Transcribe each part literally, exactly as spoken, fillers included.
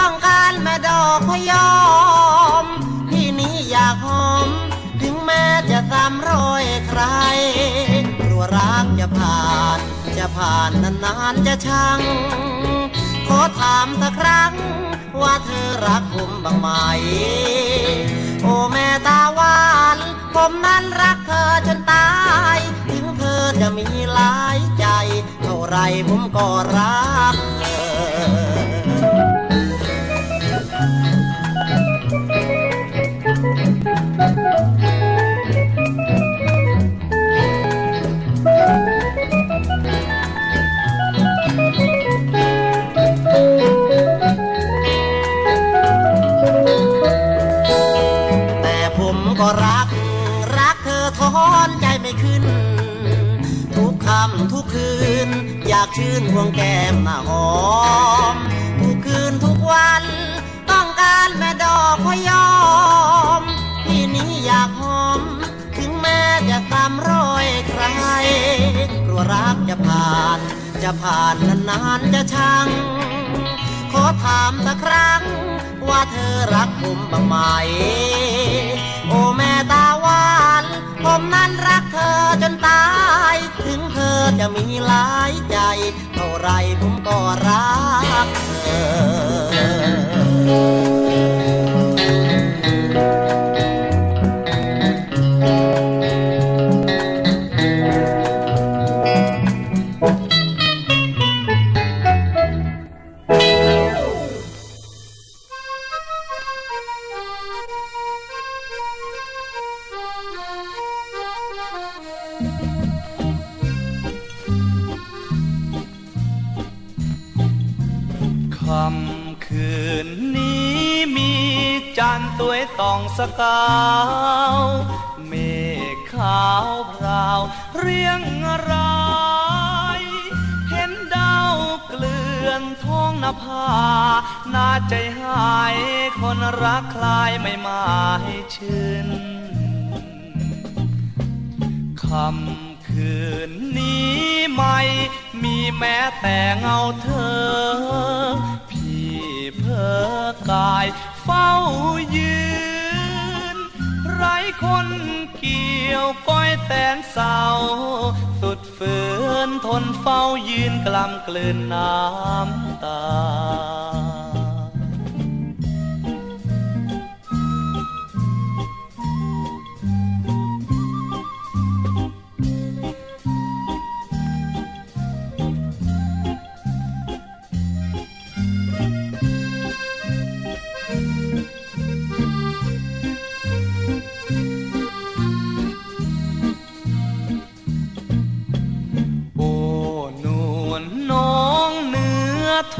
ต้องการแม่ดอกพยอมที่นี้อยากหอมถึงแม้จะตามรอยใครรัวรักจะผ่านจะผ่านนานๆจะชังขอถามสักครั้งว่าเธอรักผมบ้างไหมโอ้แม่ตาหวานผมนั้นรักเธอจนตายถึงเธอจะมีหลายใจเท่าไรผมก็รักเธอทุกคืนอยากชื่นพวงแก้มหน้าหอมทุกคืนทุกวันต้องการแม่ดอกพยอมที่นี้อยากหอมถึงแม้จะตามรอยใครกลัวรักจะผ่านจะผ่านนานๆจะชังขอถามสักครั้งว่าเธอรักผมบ้างไหมโอ้แม่ตาหวานผมนั้นรักเธอจนตายถึงเธอจะมีหลายใจเท่าไรผมก็รักเธอสกาวเมฆขาวพราวเรียงรายเห็นดาวเกลื่อนท้องนภาน่าใจหายคนรักคลายไม่มาให้ชื่นค่ำคืนนี้ไม่มีแม้แต่เงาเธอพี่เพ้อกายเฝ้ายืนหลายคนเกี่ยวก้อยแตนเศร้าสุดฝืนทนเฝ้ายืนกล่ำกลืนน้ำตา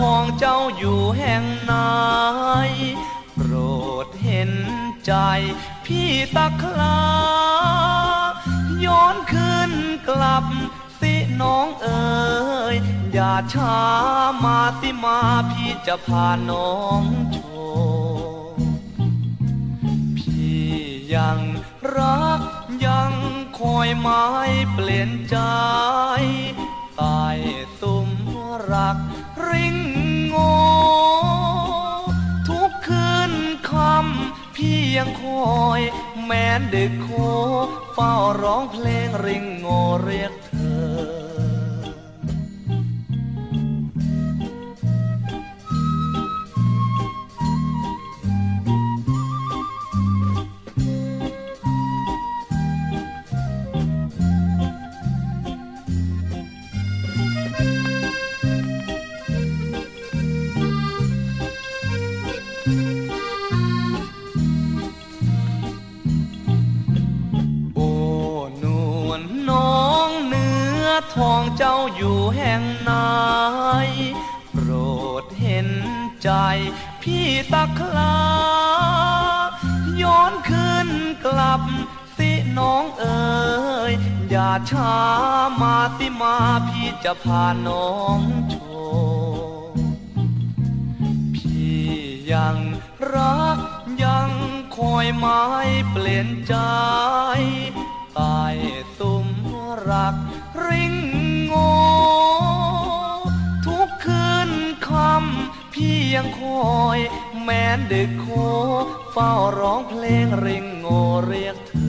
ทองเจ้าอยู่แห่งไหนโปรดเห็นใจพี่ตะคลาย้อนคืนกลับสิน้องเอ๋ยอย่าช้ามาสิมาพี่จะพาน้องโชว์พี่ยังรักยังคอยไม้เปลี่ยนใจใต้ตุ้มรักริงโงทุกคืนคำพี่ยังคอยแม้ดึกโคเฝ้าร้องเพลงริงโงเรียกเธอทองเจ้าอยู่แห่งไหนโปรดเห็นใจพี่ตะคลาย้อนคืนกลับสิน้องเอ๋ยอย่าช้ามาสิมาพี่จะพาน้องโชว์พี่ยังรักยังคอยไม้เปลี่ยนใจใต้ตุ้มรักริงโงทุกคืนคำพี่ยังค อยแม้นดึกโคเฝ้าร้องเพลงริงโงเรียกเธอ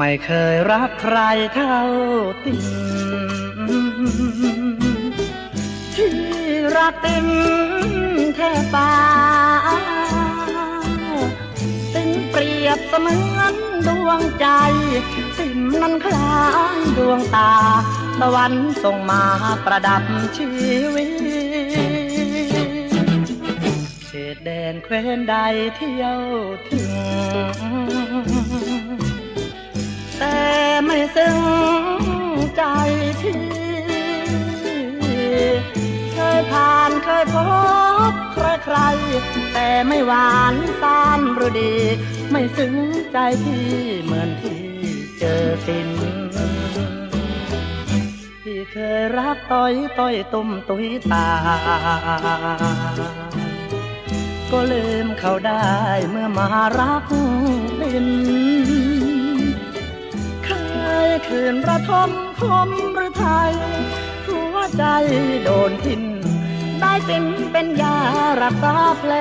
ไม่เคยรักใครเท่าติ่มที่รักติ่มแท้ป่าติ่มเปรียบเสมือนดวงใจติ่มนั้นคล้ายดวงตาตะวันส่งมาประดับชีวิตเขตแดนแคว้นใดเที่ยวถึงแต่ไม่ซึ้งใจที่เคยผ่านเคยพบใครๆแต่ไม่หวานตามฤดีไม่ซึ้งใจที่เหมือนที่เจอติ่มที่เคยรักต้อยต้อยตุ่มตุ้ยตาก็ลืมเขาได้เมื่อมารักติ่มคืนระทมคมหรือไทยหัวใจโดนทิ่มได้ติ่มเป็นยารักษาแผล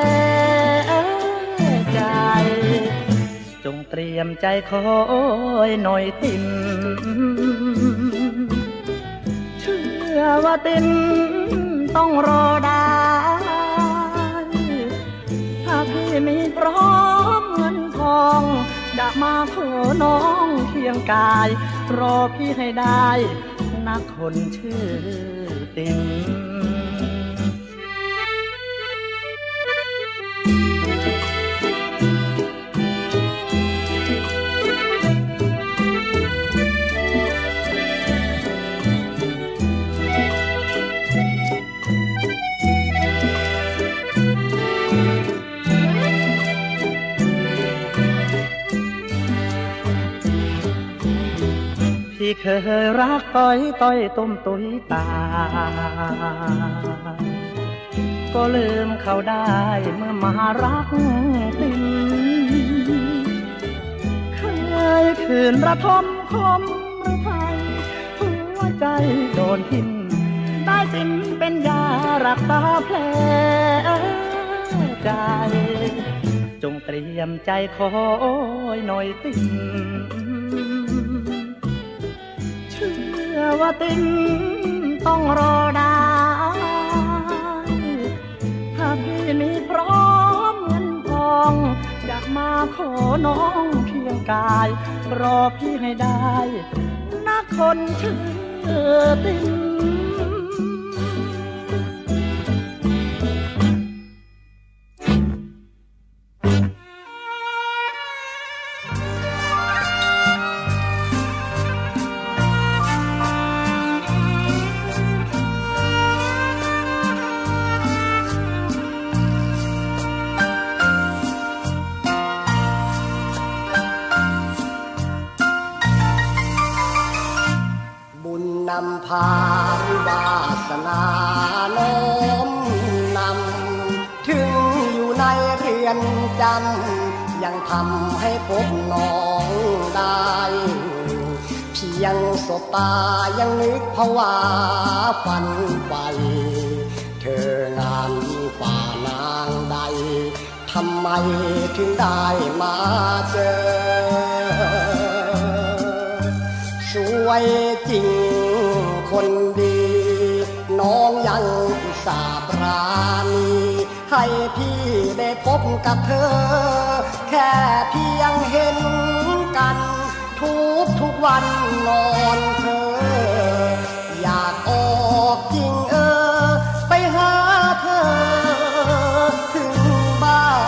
ใจจงเตรียมใจคอยหน่อยติ่มเชื่อว่าติ่มต้องรอได้ถ้าพี่ไม่พร้อมเงินทองจะมาขอน้องเคียงกายรอพี่ให้ได้นักคนชื่อติ่มที่เคยรักต้อยต้อยตุ่มตุ้ยตาก็ลืมเขาได้เมื่อมารักติ่มเคยคืนระทมคมหรือไทยหัวใจโดนทิ่มได้ติ่มเป็นยารักษาแผลใจจงเตรียมใจคอยหน่อยติ่มว่าติ่มต้องรอได้ถ้าพี่ไม่พร้อมเงินทองจะมาขอน้องเคียงกายรอพี่ให้ได้นักคนชื่อติ่มนำพาวาสนาโน้มนำถึงอยู่ในเรือนจำยังทำให้พบน้องได้เพียงสบตายังนึกภาวะฝันไปเธองามยิ่งกว่านางใดทำไมถึงได้มาเจอสวยจริงคนดีน้องยังอุตส่าห์ปราณีให้พี่ได้พบกับเธอแค่เพียงเห็นกันทุกทุกวันนอนเธออยากออกจริงเออไปหาเธอถึงบ้าน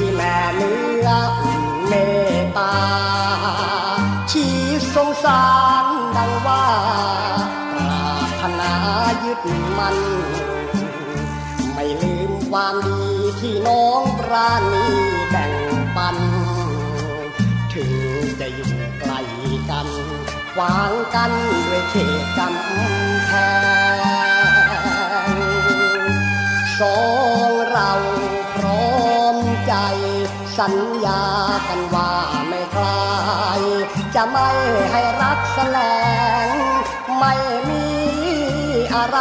ที่แม่เนื้ออุ่นเมตตาชีสงสารดังว่าปรารถนายึดมันไม่ลืมความดีที่น้องปราณีแบ่งปันถึงจะอยู่ไกลกันวางกันด้วยเขตกำแพงสองเราพร้อมใจสัญญากันว่าไม่คลายจะไม่ให้รักแสลงไม่มีอะไร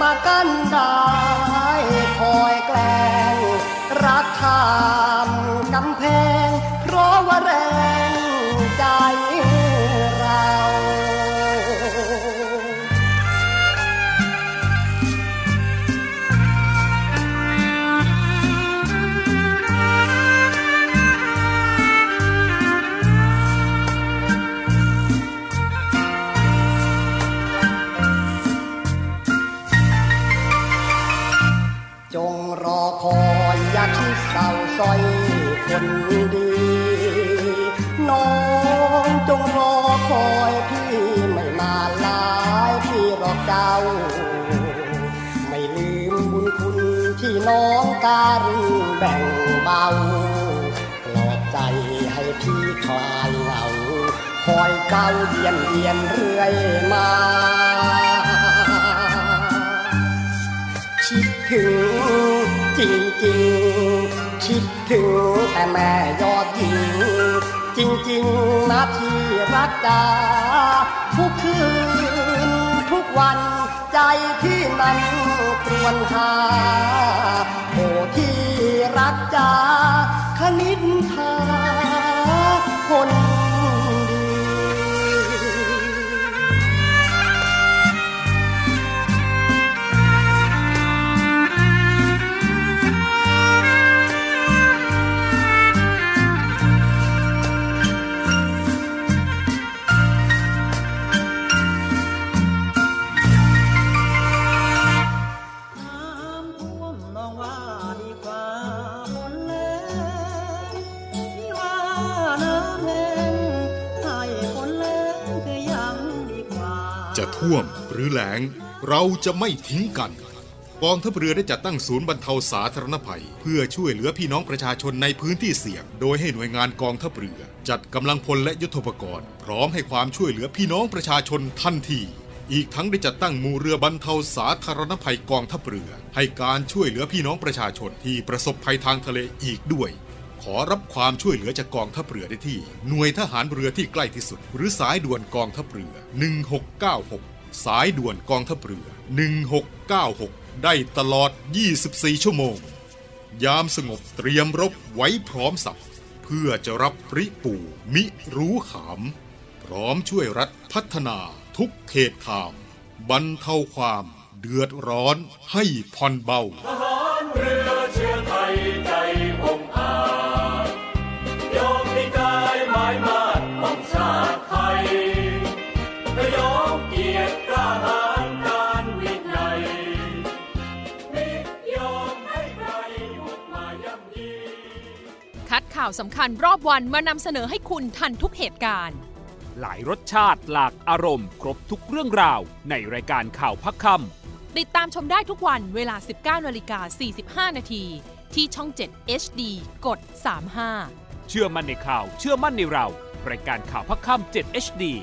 มากั้นได้คอยแกล้งรักข้ามกำแพงเพราะว่าแรงใจคนดีน้องจงรอคอยพี่ไม่มาหลายพี่รอเจ้าไม่ลืมบุญคุณที่น้องการแบ่งเบาปลอบใจให้พี่คลายเหงาคอยเจ้าเยี่ยมเยียนเรื่อยมาคิดถึงจริงๆคิดถึงแต่แม่ยอดหญิงจริงๆนะที่รักดาทุกคืนทุกวันใจที่มันครวญหาโอ้ที่รักดาคณิตหาคนท่วมหรือแหลงเราจะไม่ทิ้งกันกองทัพเรือได้จัดตั้งศูนย์บรรเทาสาธารณภัยเพื่อช่วยเหลือพี่น้องประชาชนในพื้นที่เสี่ยงโดยให้หน่วยงานกองทัพเรือจัดกำลังพลและยุทโธปกรณ์พร้อมให้ความช่วยเหลือพี่น้องประชาชนทันทีอีกทั้งได้จัดตั้งหมู่เรือบรรเทาสาธารณภัยกองทัพเรือให้การช่วยเหลือพี่น้องประชาชนที่ประสบภัยทางทะเลอีกด้วยขอรับความช่วยเหลือจากกองทัพเรือได้ที่หน่วยทหารเรือที่ใกล้ที่สุดหรือสายด่วนกองทัพเรือหนึ่งหกเก้าหกสายด่วนกองทัพเรือหนึ่งหกเก้าหกได้ตลอดยี่สิบสี่ชั่วโมงยามสงบเตรียมรบไว้พร้อมสับเพื่อจะรับปริปูมิรู้ขามพร้อมช่วยรัฐพัฒนาทุกเขตขามบรรเทาความเดือดร้อนให้ผ่อนเบาทหารเรือเชื้อไทยใจองอาจคัดข่าวสำคัญรอบวันมานำเสนอให้คุณทันทุกเหตุการณ์หลายรสชาติหลากอารมณ์ครบทุกเรื่องราวในรายการข่าวพักค่ำติดตามชมได้ทุกวันเวลา สิบเก้านาฬิกาสี่สิบห้านาทีที่ช่องเจ็ด เอช ดี กดสามสิบห้าเชื่อมั่นในข่าวเชื่อมั่นในเรารายการข่าวพักค่ำเจ็ด เอช ดี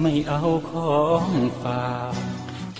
ไม่เอาของฝาก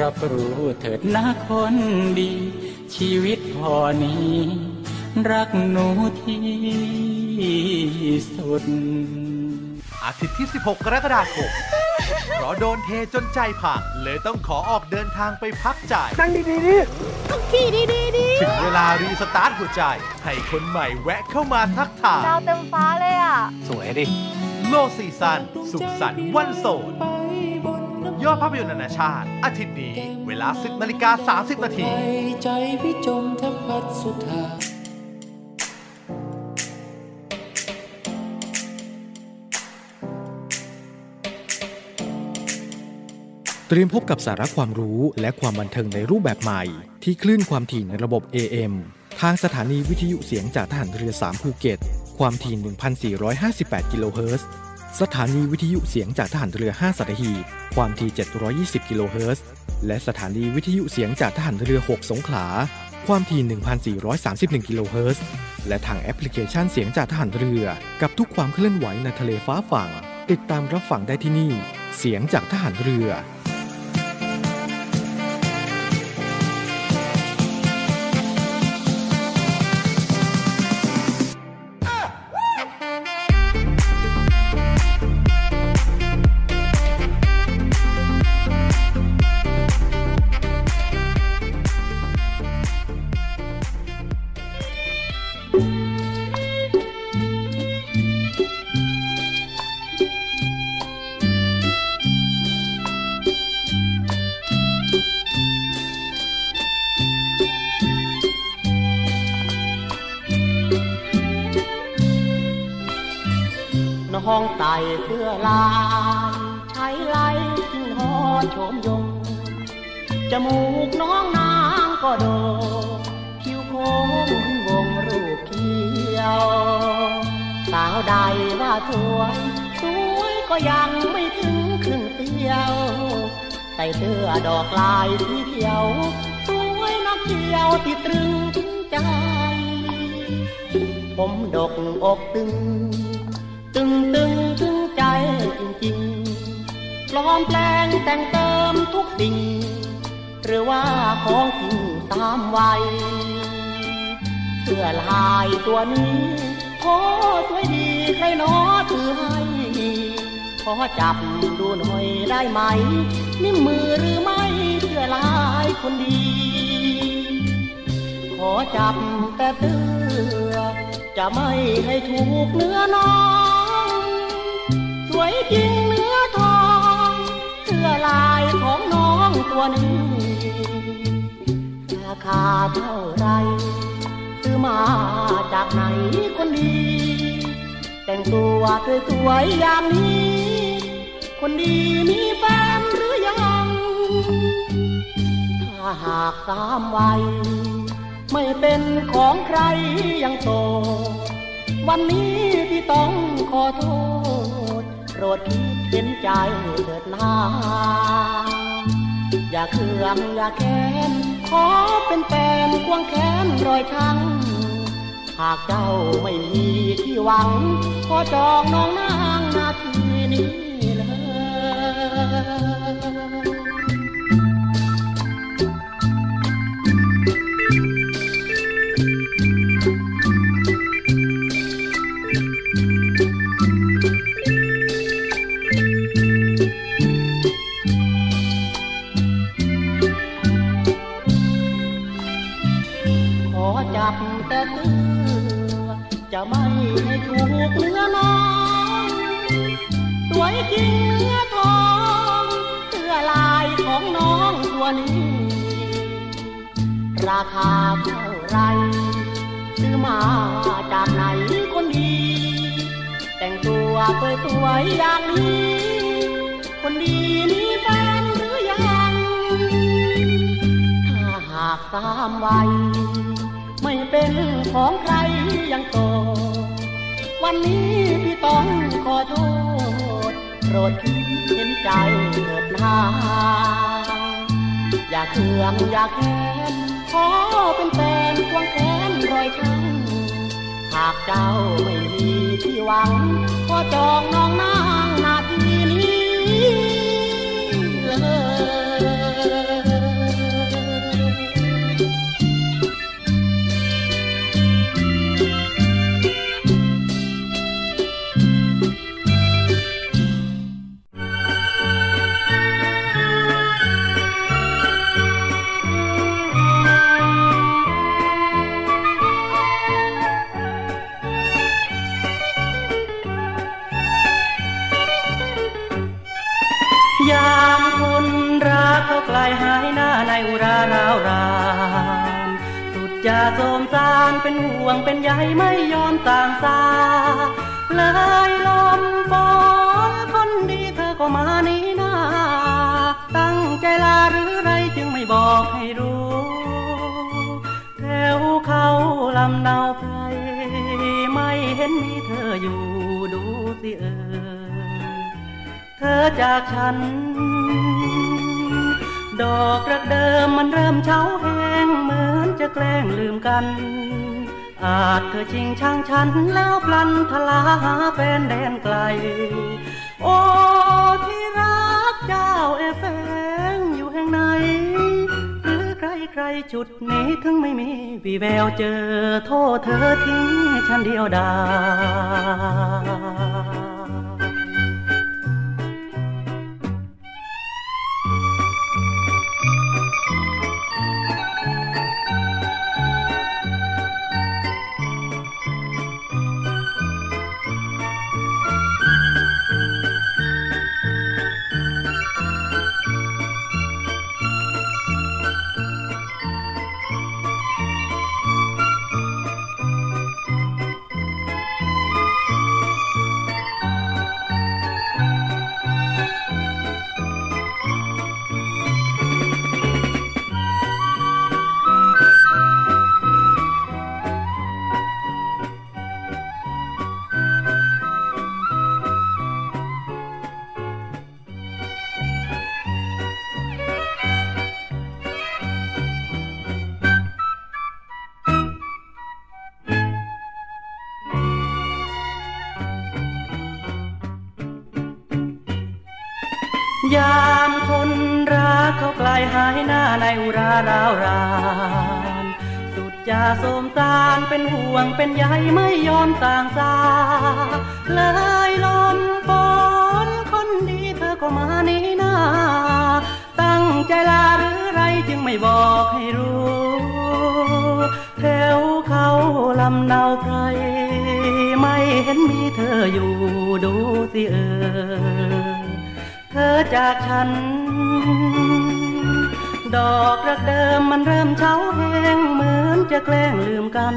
รับรู้เถิดนะคนดีชีวิตพอนี้รักหนูที่สุดอาทิตย์ที่สิบหกกรกฎาคมเพราะโดนเทจนใจพังเลยต้องขอออกเดินทางไปพักใจนั่งดีดีดีต้องขี่ดีดีดีถึงเวลารีสตาร์ทหัวใจให้คนใหม่แวะเข้ามาทักทายดาวเต็มฟ้าเลยอ่ะสวยดิโลซีซันสุขสันต์วันโสดยอดภาพยนตร์นานาชาติอาทิตย์นี้เวลาสิบนาฬิกาสามสิบนาทีใจพิจมทัพพัดสุธาเตรียมพบกับสาระความรู้และความบันเทิงในรูปแบบใหม่ที่คลื่นความถี่ในระบบ เอ เอ็ม ทางสถานีวิทยุเสียงจากทหารเรือสามภูเก็ตความถี่ หนึ่งพันสี่ร้อยห้าสิบแปด กิโลเฮิรตซ์สถานีวิทยุเสียงจากทหารเรือห้าสัตหีบความถี่เจ็ดร้อยยี่สิบกิโลเฮิรตซ์และสถานีวิทยุเสียงจากทหารเรือหกสงขลาความถี่ หนึ่งพันสี่ร้อยสามสิบเอ็ด กิโลเฮิรตซ์และทางแอปพลิเคชันเสียงจากทหารเรือกับทุกความเคลื่อนไหวในทะเลฟ้าฝั่งติดตามรับฟังได้ที่นี่เสียงจากทหารเรือห้องไต่เสื้อลายใช้ไล่กินหอโฉมยงจมูกน้องนางก็โดดคิ้วโค้งวงรูปเขียวสาวใดว่าสวยสวยก็ยังไม่ถึงครึ่งเตี้ยวใส่เสื้อดอกลายสีเขียวสวยนักเขียวที่ตรึงถึงใจผมดกอกตึงตึงตึงถึงใจจริงๆปลอมแปลงแต่งเติมทุกสิ่งหรือว่าของจริงตามวัยเสื้อลายตัวนี้โอ้สวยดีใครหนอถือให้ขอจับดูหน่อยได้ไหมนี่มือหรือไม่เสื้อลายคนดีขอจับแต่เสื้อจะไม่ให้ถูกเนื้อน้องสวยจริงเนื้อทองเสื้อลายของน้องตัวนี้ราคาเท่าไรซื้อมาจากไหนคนดีแต่งตัวสวยๆอย่างนี้คนดีมีแฟนหรือยังถ้าหากตามวัยไม่เป็นของใครยังโตวันนี้ที่ต้องขอโทษโปรดคิดเห็นใจเถิดนาอย่าเคืองอย่าแค้นขอเป็นแฟนควงแขนรอยช้ำหากเจ้าไม่มีที่หวังขอจองน้องนางนาทีนี้เลยจะไม่ให้ถูกเนื้อน้องสวยจริงเนื้อทองเสื้อลายของน้องตัวนี้ราคาเท่าไรซื้อมาจากไหนคนดีแต่งตัวสวยๆอย่างนี้คนดีมีแฟนหรือยังถ้าหากตามวัยไม่เป็นของใครยังโตวันนี้พี่ต้องขอโทษโปรดคิดเห็นใจเถิดนาอย่าเคืองอย่าแค้นขอเป็นแฟนควงแขนรอยช้ำห ากเจ้าไม่มีที่หวังก็จองน้องนางนาทีนี้เลยหายหน้าในอุราราวรามสุดจะโสมสารเป็นห่วงเป็นใยไม่ยอมต่างสาเลยลมฝนคนดีเธอก็มาหนีหน้าตั้งใจลาหรือไรจึงไม่บอกให้รู้แถวเขาลำเนาไพรไม่เห็นมีเธออยู่ดูสิเออเธอจากฉันดอกรักเดิมมันเริ่มเฉาแห้งเหมือนจะแกล้งลืมกันอาจเธอชิงช่างฉันแล้วพลันทลาหาแฟนแดนไกลโอ้ที่รักเจ้าเอแฝงอยู่แห่งไหนหรือใครใครจุดนี้ถึงไม่มีวี่แววเจอโทษเธอทิ้งฉันเดียวดายยามคนรักเขาไกลหายหน้าในอุราราวรามสุดจะโสมสารเป็นห่วงเป็นใยไม่ยอมต่างสาเลยลมฝนคนดีเธอก็มาหนีหน้าตั้งใจลาหรือไรจึงไม่บอกให้รู้แถวเขาลำเนาไพรไม่เห็นมีเธออยู่ดูสิเออเธอจากฉันดอกรักเดิมมันเริ่มเฉาแห้งเหมือนจะแกล้งลืมกัน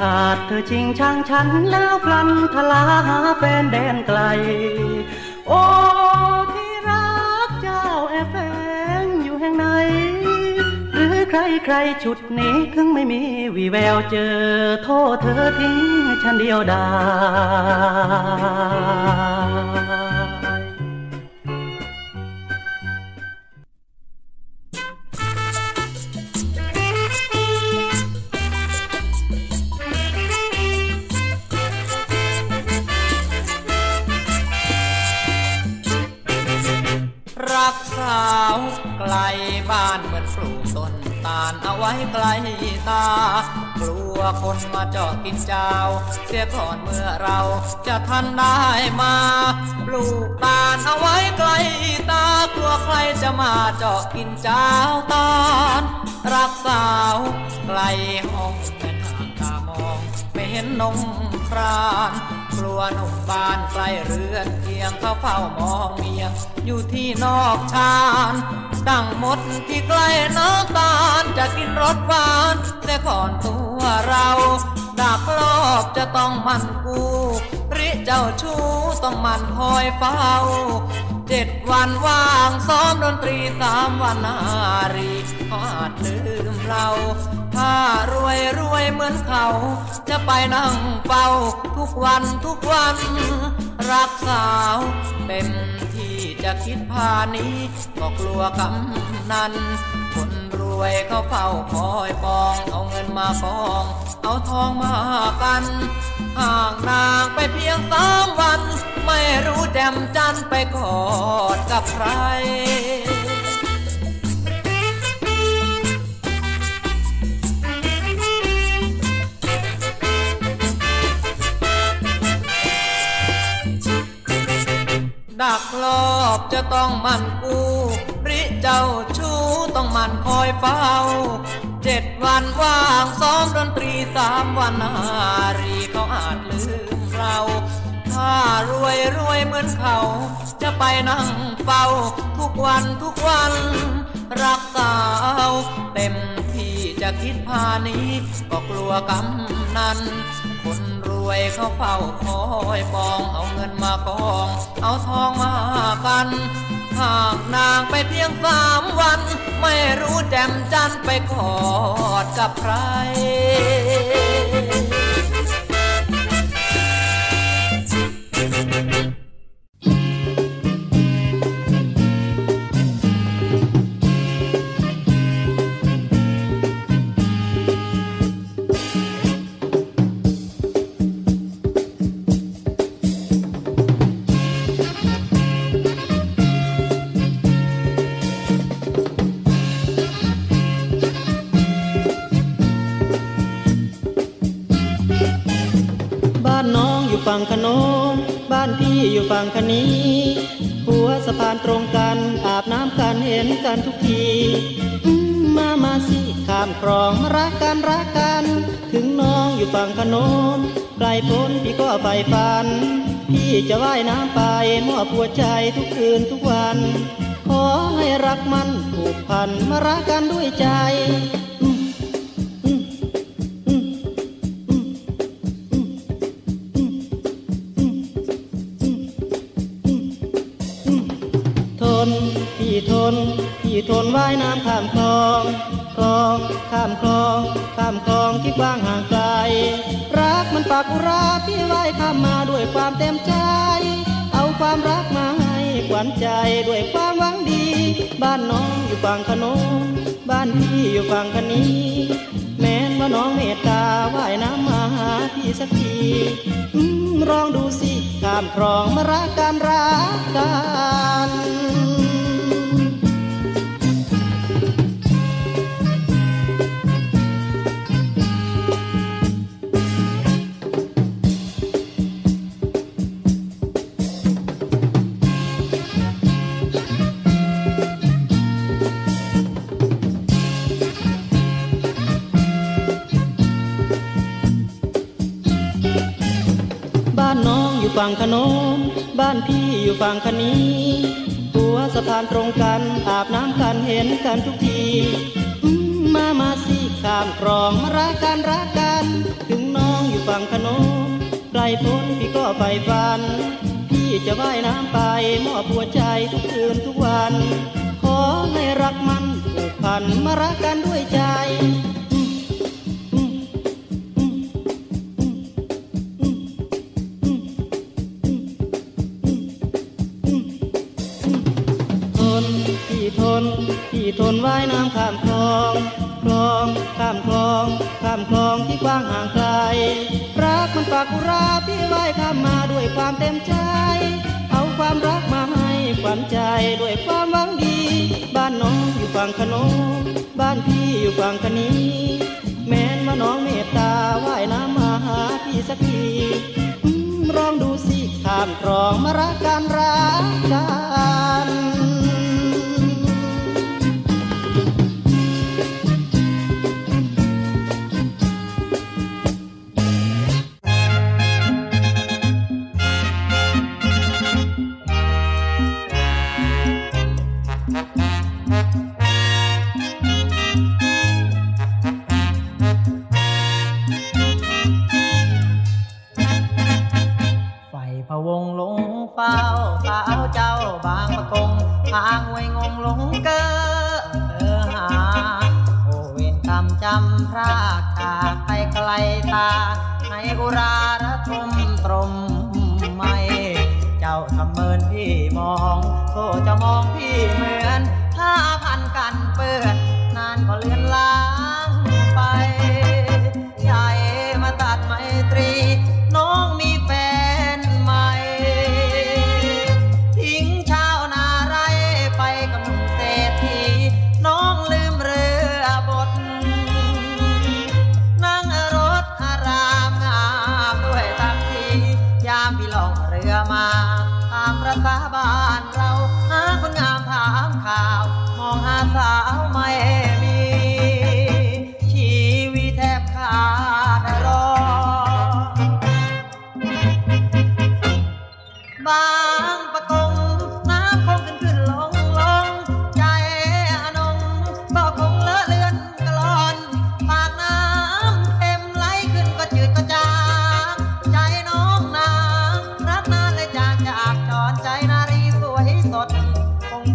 อาจเธอชิงช่างฉันแล้วพลันทลาหาแฟนแดนไกลโอ้ที่รักเจ้าแอบแฝงอยู่แห่งไหนหรือใครใครชุดนี้ถึงไม่มีวี่แววเจอโทษเธอทิ้งฉันเดียวดายรักสาวไกลบ้านเหมือนปลูกต้นตาลเอาไว้ไกลตากลัวคนมาเจาะกินเจ้าเสียก่อนเมื่อเราจะทันได้มาปลูกตาลเอาไว้ไกลตากลัวใครจะมาเจาะกินเจ้าตาลรักสาวไกลห้องเป็นทางตามองไม่เห็นนมครานกลัวหนุ่มบ้านไกลเรือนเคียงเขาเฝ้ามองเมียอยู่ที่นอกชานตั้งมดที่ใกล้น้ำตาลจะกินรสหวานแต่ก่อนตัวเราดักลอบจะต้องมันกูหรือเจ้าชู้ต้องมันคอยเฝ้าเจ็ดวันว่างซ้อมดนตรีสามวันนารีพออาจลืมเราถ้ารวยรวยเหมือนเขาจะไปนั่งเฝ้าทุกวันทุกวันรักสาวเต็มที่จะคิดพานี้ก็กลัวกำนันคนรวย วยเขาเฝ้าคอยปองเอาเงินมากองเอาทองมากันห่างนางไปเพียงสามวันไม่รู้แจ่มจันไปกอดกับใครดักลอบจะต้องมันกูหรือเจ้าชู้ต้องมันคอยเฝ้าเจ็ดวันว่างซ้อมดนตรีสามวันอารีเขาอาจลืมเราถ้ารวยรวยเหมือนเขาจะไปนั่งเฝ้าทุกวันทุกวันรักสาวเต็มที่จะคิดพานี้ก็กลัวกำนันคนรวยเขาเฝ้าคอยปองเอาเงินมากองเอาทองมากันหากนางไปเพียงสามวันไม่รู้แจ่มจันไปกอดกับใครฝั่งขนมบ้านพี่อยู่ฝั่งคณีหัวสะพานตรงกันอาบน้ำกันเห็นกันทุกทีมามาสิข้ามคลองรักกันรักกันถึงน้องอยู่ฝั่งขนมไกลพ้นพี่ก็ไปฝันพี่จะว่ายน้ำไปมอบหัวใจทุกคืนทุกวันขอให้รักมันผูกพันมารักกันด้วยใจพี่ทนพี่ทนว่ายน้ำข้ามคลองคลองข้ามคลองข้ามคลองที่กว้างห่างไกลรักมันปากอุราพี่ว่ายข้ามมาด้วยความเต็มใจเอาความรักมาให้ขวัญใจด้วยความหวังดีบ้านน้องอยู่ฝั่งขนมบ้านพี่อยู่ฝั่งคณีแม้นว่าน้องเมตตาว่ายน้ำมาหาพี่สักทีลองดูสิข้ามคลองมารักกันรักกันฝั่งขนมบ้านพี่อยู่ฝั่งคณีหัวสะพานตรงกันอาบน้ำกันเห็นกันทุกทีมามาสิข้ามคลองมารักกันรักกันถึงน้องอยู่ฝั่งขนมไกลพ้นพี่ก็ไปฝันพี่จะว่ายน้ำไปมอบหัวใจทุกคืนทุกวันขอให้รักมันผูกพันมารักกันด้วยใจพี่ทนว่ายน้ำข้ามคลองคลองข้ามคลองข้ามคลองที่กว้างห่างไกลรักมันปากอุราพี่ว่ายข้ามมาด้วยความเต็มใจเอาความรักมาให้ขวัญใจด้วยความหวังดีบ้านน้องอยู่ฝั่งขนมบ้านพี่อยู่ฝั่งคณีแม้นว่าน้องเมตตาว่ายน้ำมาหาพี่สักทีลองดูสิข้ามคลองมารักกันรักกันก็เลื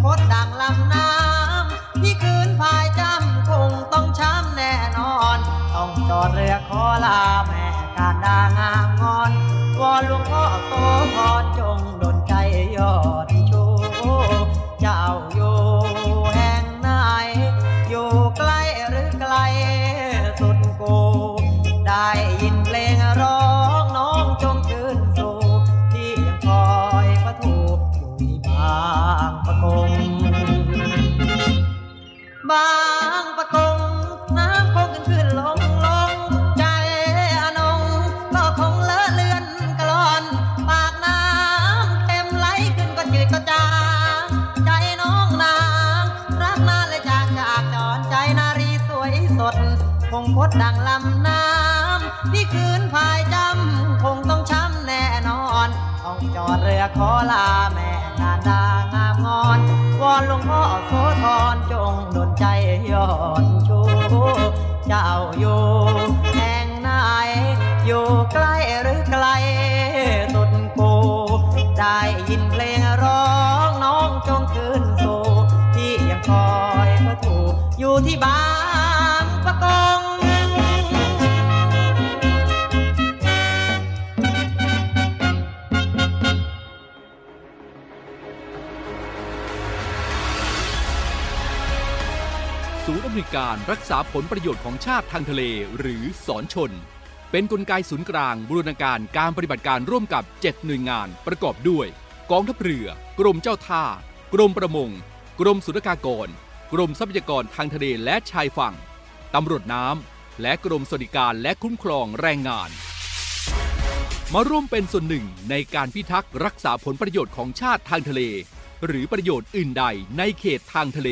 คดดังลำน้ำที่คืนพายจำคงต้องช้ำแน่นอนต้องจอดเรือขอลาแม่การด่างามงอนวอนหลวงพ่อโสธรจงดลใจยอดชูเจ้าอยู่แห่งไหนอยู่ใกล้หรือไกลสุดกูได้ยินเพลงร้องน้องจงคืนสู่ที่ยังคอยประทูอยู่ที่บางปะกงบางปะกงน้ำคงขึ้นขึ้นลงลงใจอนงก็คงเลอะเลือนกลอนปากน้ำเค็มไหลขึ้นก็จืดก็จางใจน้องนางรักนานเลยจางจากจอนใจนารีสวยสดคงคดดังลำน้ำที่คืนพายจำคงต้องช้ำแน่นอนต้องจอดเรือขอลาแม่การด่างามงอนวอนหลวงพ่อโสธรจงดลใจยอดชูเจ้าอยู่แห่งไหนอยู่ใกล้หรือไกลสุดกูได้ยินเพลงร้องน้องจงคืนสู่ที่ยังคอยพระทูอยู่ที่บางปะกงศูนย์อำนวยการรักษาผลประโยชน์ของชาติทางทะเลหรือศรชนเป็นกลไกศูนย์กลางบูรณาการการปฏิบัติการร่วมกับเจ็ดหน่วยงานประกอบด้วยกองทัพเรือกรมเจ้าท่ากรมประมงกรมศุลกากรกรมทรัพยากรทางทะเลและชายฝั่งตำรวจน้ำและกรมสวัสดิการและคุ้มครองแรงงานมาร่วมเป็นส่วนหนึ่งในการพิทักษ์รักษาผลประโยชน์ของชาติทางทะเลหรือประโยชน์อื่นใดในเขตทางทะเล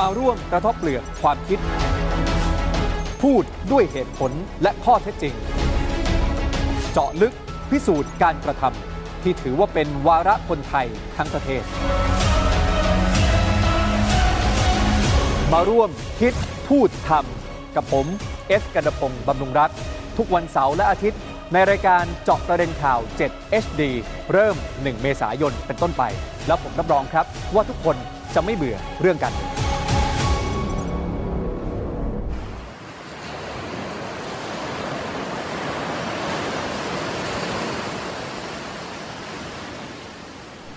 มาร่วมกระทบเปลือกความคิดพูดด้วยเหตุผลและข้อเท็จจริงเจาะลึกพิสูจน์การกระทำที่ถือว่าเป็นวาระคนไทยทั้งประเทศมาร่วมคิดพูดทำกับผมเอสกนพงศ์บำรุงรัตน์ทุกวันเสาร์และอาทิตย์ในรายการเจาะประเด็นข่าวเจ็ด เอช ดี เริ่มหนึ่งเมษายนเป็นต้นไปแล้วผมรับรองครับว่าทุกคนจะไม่เบื่อเรื่องกัน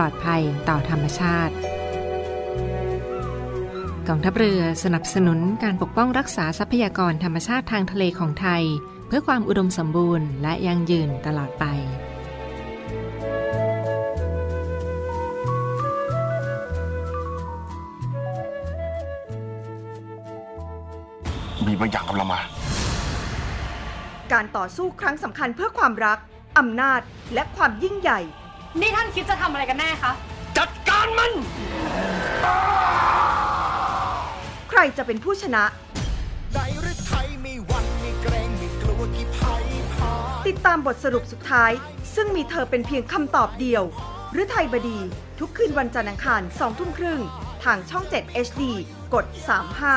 ปลอดภัยต่อธรรมชาติกองทัพเรือสนับสนุนการปกป้องรักษาทรัพยากรธรรมชาติทางทะเลของไทยเพื่อความอุดมสมบูรณ์และยั่งยืนตลอดไปมีบางอย่างกำลังมาการต่อสู้ครั้งสำคัญเพื่อความรักอำนาจและความยิ่งใหญ่นี่ท่านคิดจะทำอะไรกันแน่คะจัดการมันใครจะเป็นผู้ชนะติดตามบทสรุปสุดท้ายซึ่งมีเธอเป็นเพียงคำตอบเดียวฤทัยบดีทุกคืนวันจันทร์อังคารสองทุ่มครึ่งทางช่องเจ็ด เอช ดี กดสามสิบห้า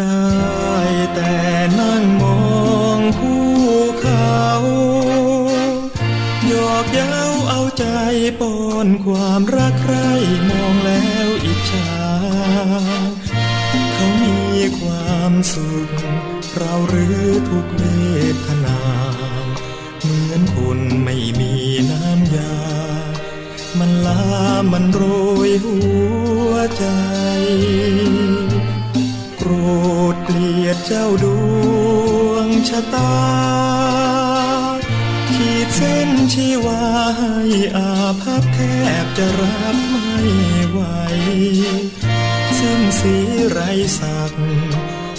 ได้แต่นั่งมองภูเขาหยอกเย้าเอาใจปนความรักใคร่มองแล้วอิจฉาเขามีความสุขเราหรือทุกเวทนาเหมือนคนไม่มีน้ำยามันลามมันโรยหัวใจโกรธเกลียดเจ้าดวงชะตาขีดเส้นชีวาให้อาภัพแทบจะรับไม่ไหวซึ่งสีไรสัก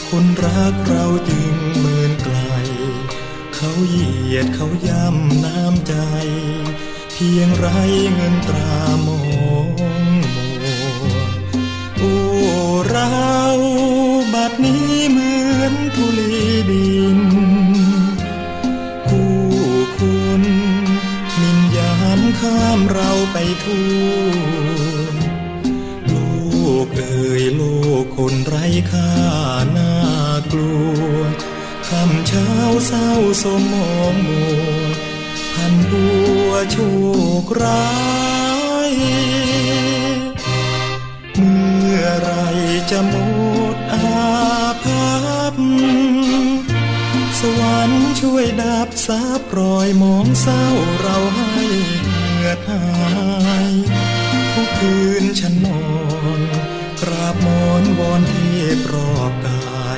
คนรักเราจึงเมินไกลเขาเหยียดเขาย่ำน้ำใจเพียงไรเงินตรามองมัวโอ้เราบัดนี้เหมือนธุลีดินผู้คนมินยามข้ามเราไปทั่วโลกเอ่ยโลกคนไร้ค่าน่ากลัวคำเช้าเศร้าสมองมัวพันบัวโชคร้ายเมื่อไรจะหมดอาภัพสวรรค์ช่วยดับสาบรอยมองเศร้าเราให้เหงื่อหายทุกคืนฉันนอนกราบมอนวอนเทพรอบกาย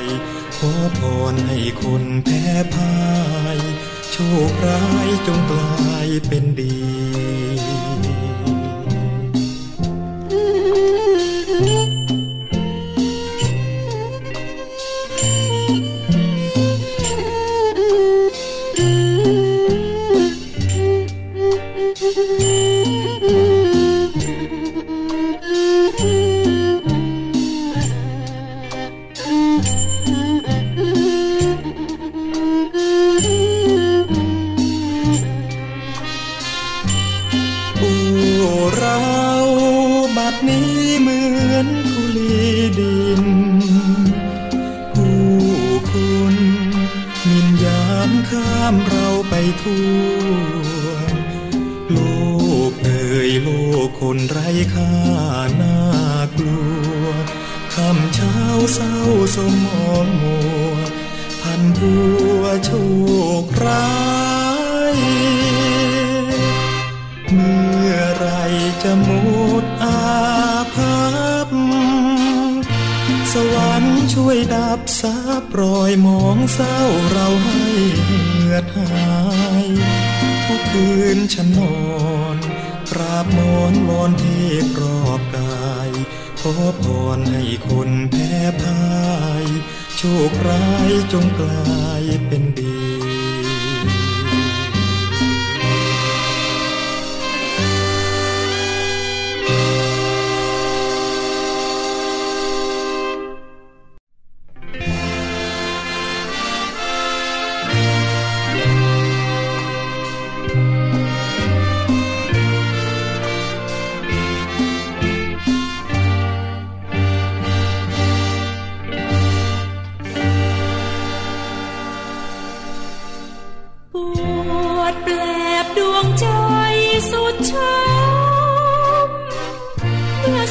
ขอพรให้คนแพ้พ่ายโชคร้ายจงกลายเป็นดี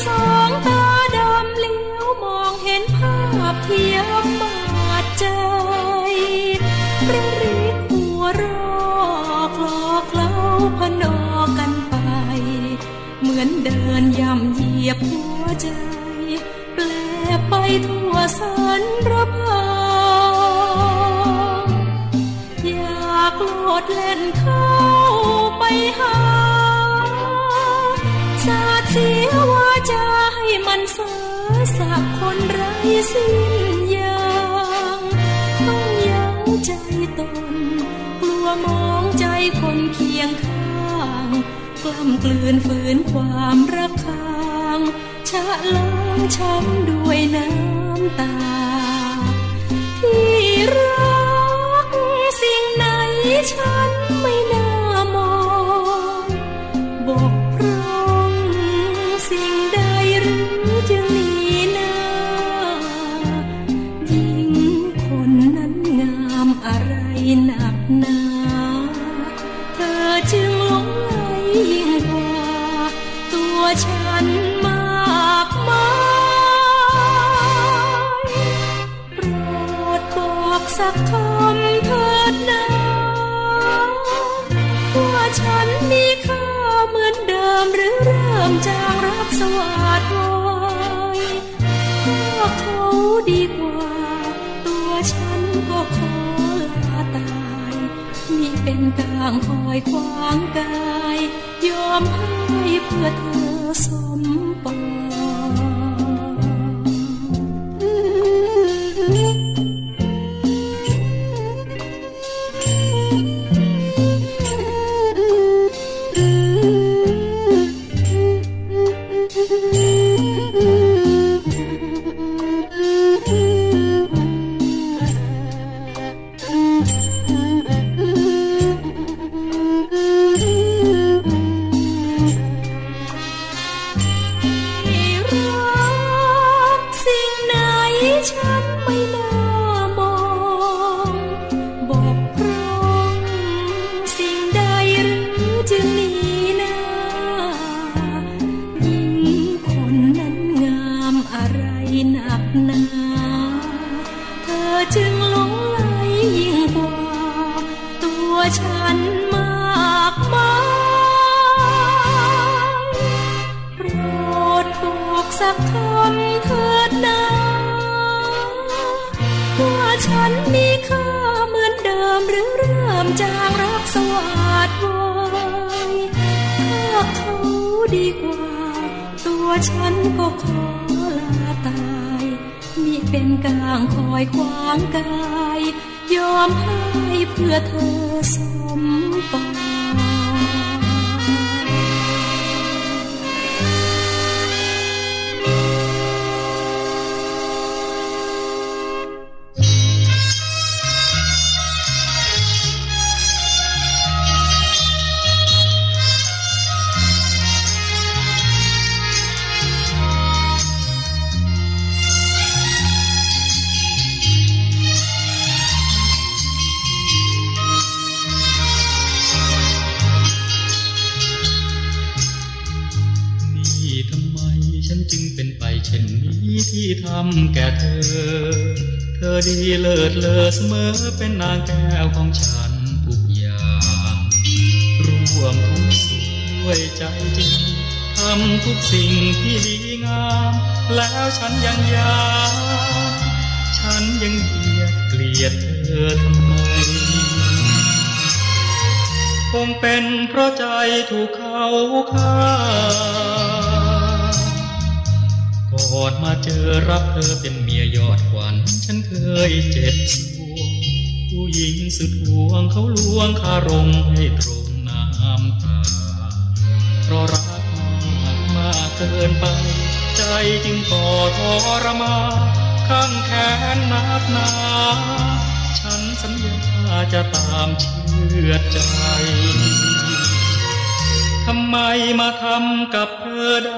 สองตาดำเลี้ยวมองเห็นภาพเทียมมา เดินย่ำเหยียบหัวใจแปลไปทั่วสารระพาอยากโลดแล่นเข้าไปหาสาดเสียว่าจะให้มันเสือสับคนไร้สิ้นยางต้องยั้งใจตนกลัวมองใจคนเคียงข้างกล้ำกลืนฝืนความรักค้างชะล้างช้ำด้วยน้ำตาที่รักสิ่งไหนฉันไม่น่ามองบกพร่องสิ่งใดหรือจึงมีหน้ายิ่งคนนั้นงามอะไรหนักหนาเธอจึงหลงไหลยิ่งกว่าตัวฉันมากมายโปรดบอกสักคำเถิดนะว่าฉันมีค่าเหมือนเดิมหรือเริ่มจางรักสวาดวายว่าเขาดีกว่าตัวฉันก็ขอลาตายมิเป็นกลางคอยขวางกายยอมให้เพื่อเธอสมปองฉันก็ขอลาตายมิเป็นกลางคอยขวางกายยอมให้เพื่อเธอสมปองแก่เธอเธอดีเลิศเลอเสมอเป็นนางแก้วของฉันทุกอย่างร่วมทุกสุขด้วยใจจริงทำทุกสิ่งที่ดีงามแล้วฉันยังยากฉันยังเกลียดเกลียดเธอทำไมคงเป็นเพราะใจถูกเขาฆ่าก่อนมาเจอรับเธอเป็นเมียยอดขวัญฉันเคยเจ็บช้ำผู้หญิงสุดห่วงเขาลวงคารมให้ตรงน้ำตาเพราะรักมากมากเกินไปใจจึงก่อทรมานข้างแขนนักหนาฉันสัญญาจะตามเชื่อใจทำไมมาทำกับเธอได้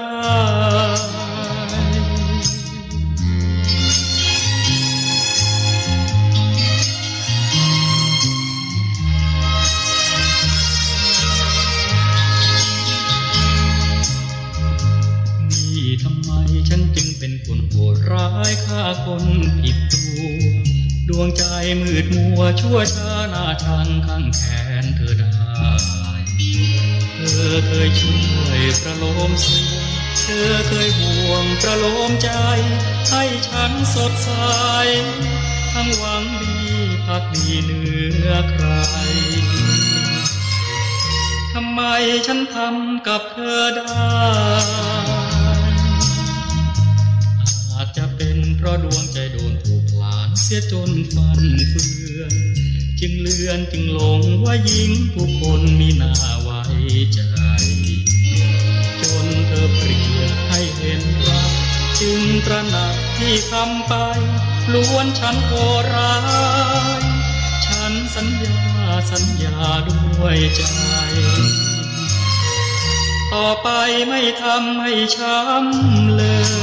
ร้ายฆ่าคนผิดตัวดวงใจมืดมัวชั่วช้าหน้าชังข้างแขนเธอได้เธอเคยช่วยประโลม เธอเคยห่วงประโลมใจให้ฉันสดใสทั้งหวังดีภักดีเหนือใครทำไมฉันทำกับเธอได้อาจจะเป็นเพราะดวงใจโดนผูกพลานเสียจนฟันเฟือนจึงเลือนจึงหลงว่ายิ่งผู้คนมีน่าไว้ใจจนเธอเปลี่ยนให้เห็นรักจึงตระหนักที่ทำไปล้วนฉันโหดร้ายฉันสัญญาสัญญาด้วยใจต่อไปไม่ทำให้ช้ำเลย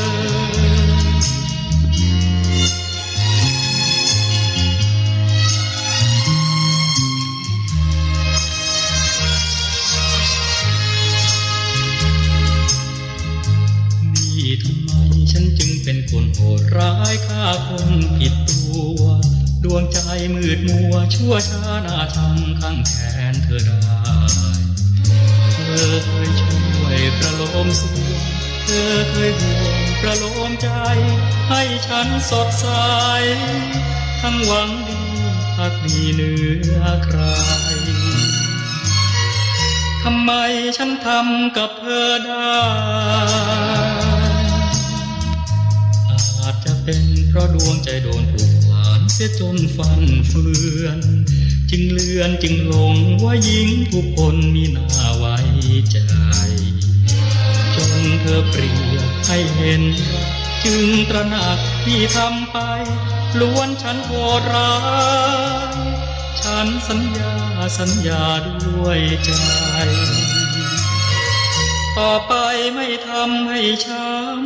เป็นคนโหดร้ายฆ่าคนผิดตัวดวงใจมืดมัวชั่วช้าหน้าทางข้างแขนเธอได้เธอเคยช่วยประโลมสวงเธอเคยห่วงประโลมใจให้ฉันสดใสทั้งหวังดีภักดีเหนือใครทำไมฉันทำกับเธอได้อาจจะเป็นเพราะดวงใจโดนปลุกหลานเสียจนฟันเฟือนจึงเลือนจึงหลงว่ายิ่งผู้คนมีน่าไว้ใจจนเธอเปรียบให้เห็นจึงตระหนักที่ทำไปล้วนฉันโหดร้ายฉันสัญญาสัญญาด้วยใจต่อไปไม่ทำให้ช้ำ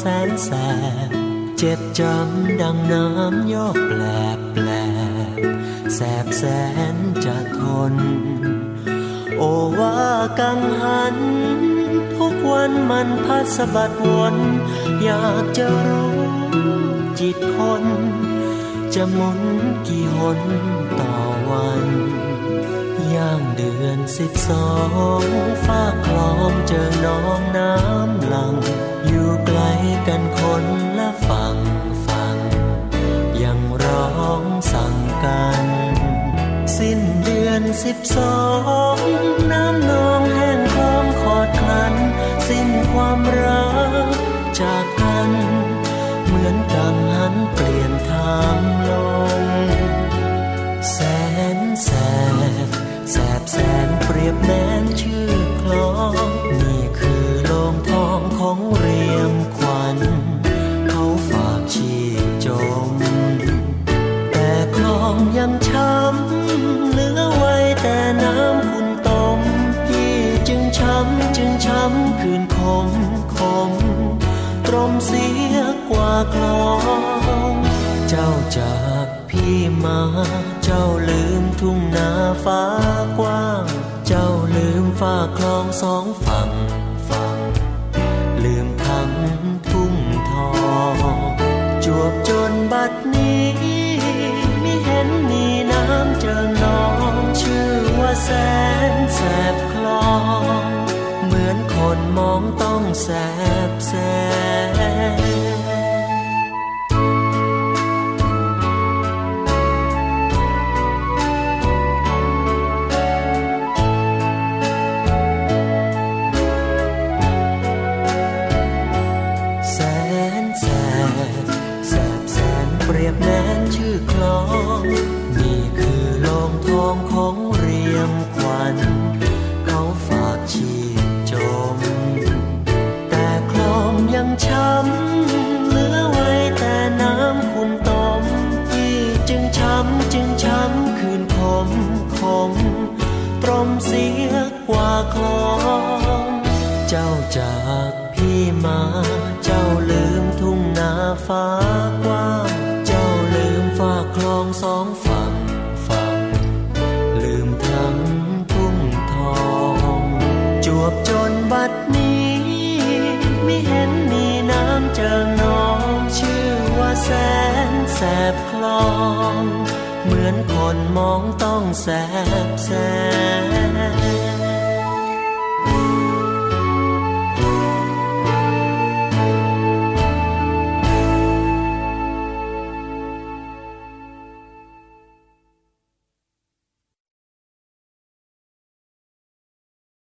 แสนแสบเจ็บจำดังน้ำยอกแปลบแปลบแสบแสนจะทนโอวากังหันทุกวันมันพัดสะบัดวนอยากจะรู้จิตคนจะหมุนกี่หนต่อวันย่างเดือนสิบสองฟ้าคลองเจอน้องน้ำหลังอยู่ไกลกันคนละฝั่งฝั่งยังร้องสั่งกันสิ้นเดือนสิบสองน้ำนองแห้งคลองขอดคลันสิ้นความรักจากกันเหมือนกังหันเปลี่ยนทางลงแสนแสบแสบแสนเปรียบแม้นชื่อคลองนี่คือโลงทองของเรียมควันเขาฝากชีพจมแต่คลองยังช้ำเหลือไว้แต่น้ำขุ่นต้มพี่จึงช้ำจึงช้ำคืนคมคมตรมเสียกว่าคลองเจ้าจากพี่มาเจ้าลืมทุ่งนาฟ้ากว้างเจ้าลืมฝากคลองสองฝั่งฝั่งลืมทั้งทุ่งทองจวบจนบัดนี้ไม่เห็นมีน้ำเจิ่งนองชื่อว่าแสนแสบคลองเหมือนคนมองต้องแสบแสบนี่คือโลงทองของเรียมควันเขาฝากชีพจมแต่คลองยังช้ำเหลือไว้แต่น้ำขุ่นต้มพี่จึงช้ำจึงช้ำคืนคมคม ตรมเสียกว่าคลองเจ้าจากพี่มาเจ้าลืมทุ่งนาฟ้ากว้างเจ้าลืมฝากคลองสองฝั่งฝั่งลืมทั้งทุ่งทองจวบจนบัดนี้ไม่เห็นมีน้ำเจิ่งนองชื่อว่าแสนแสบคลองเหมือนคนมองต้องแสบแสบ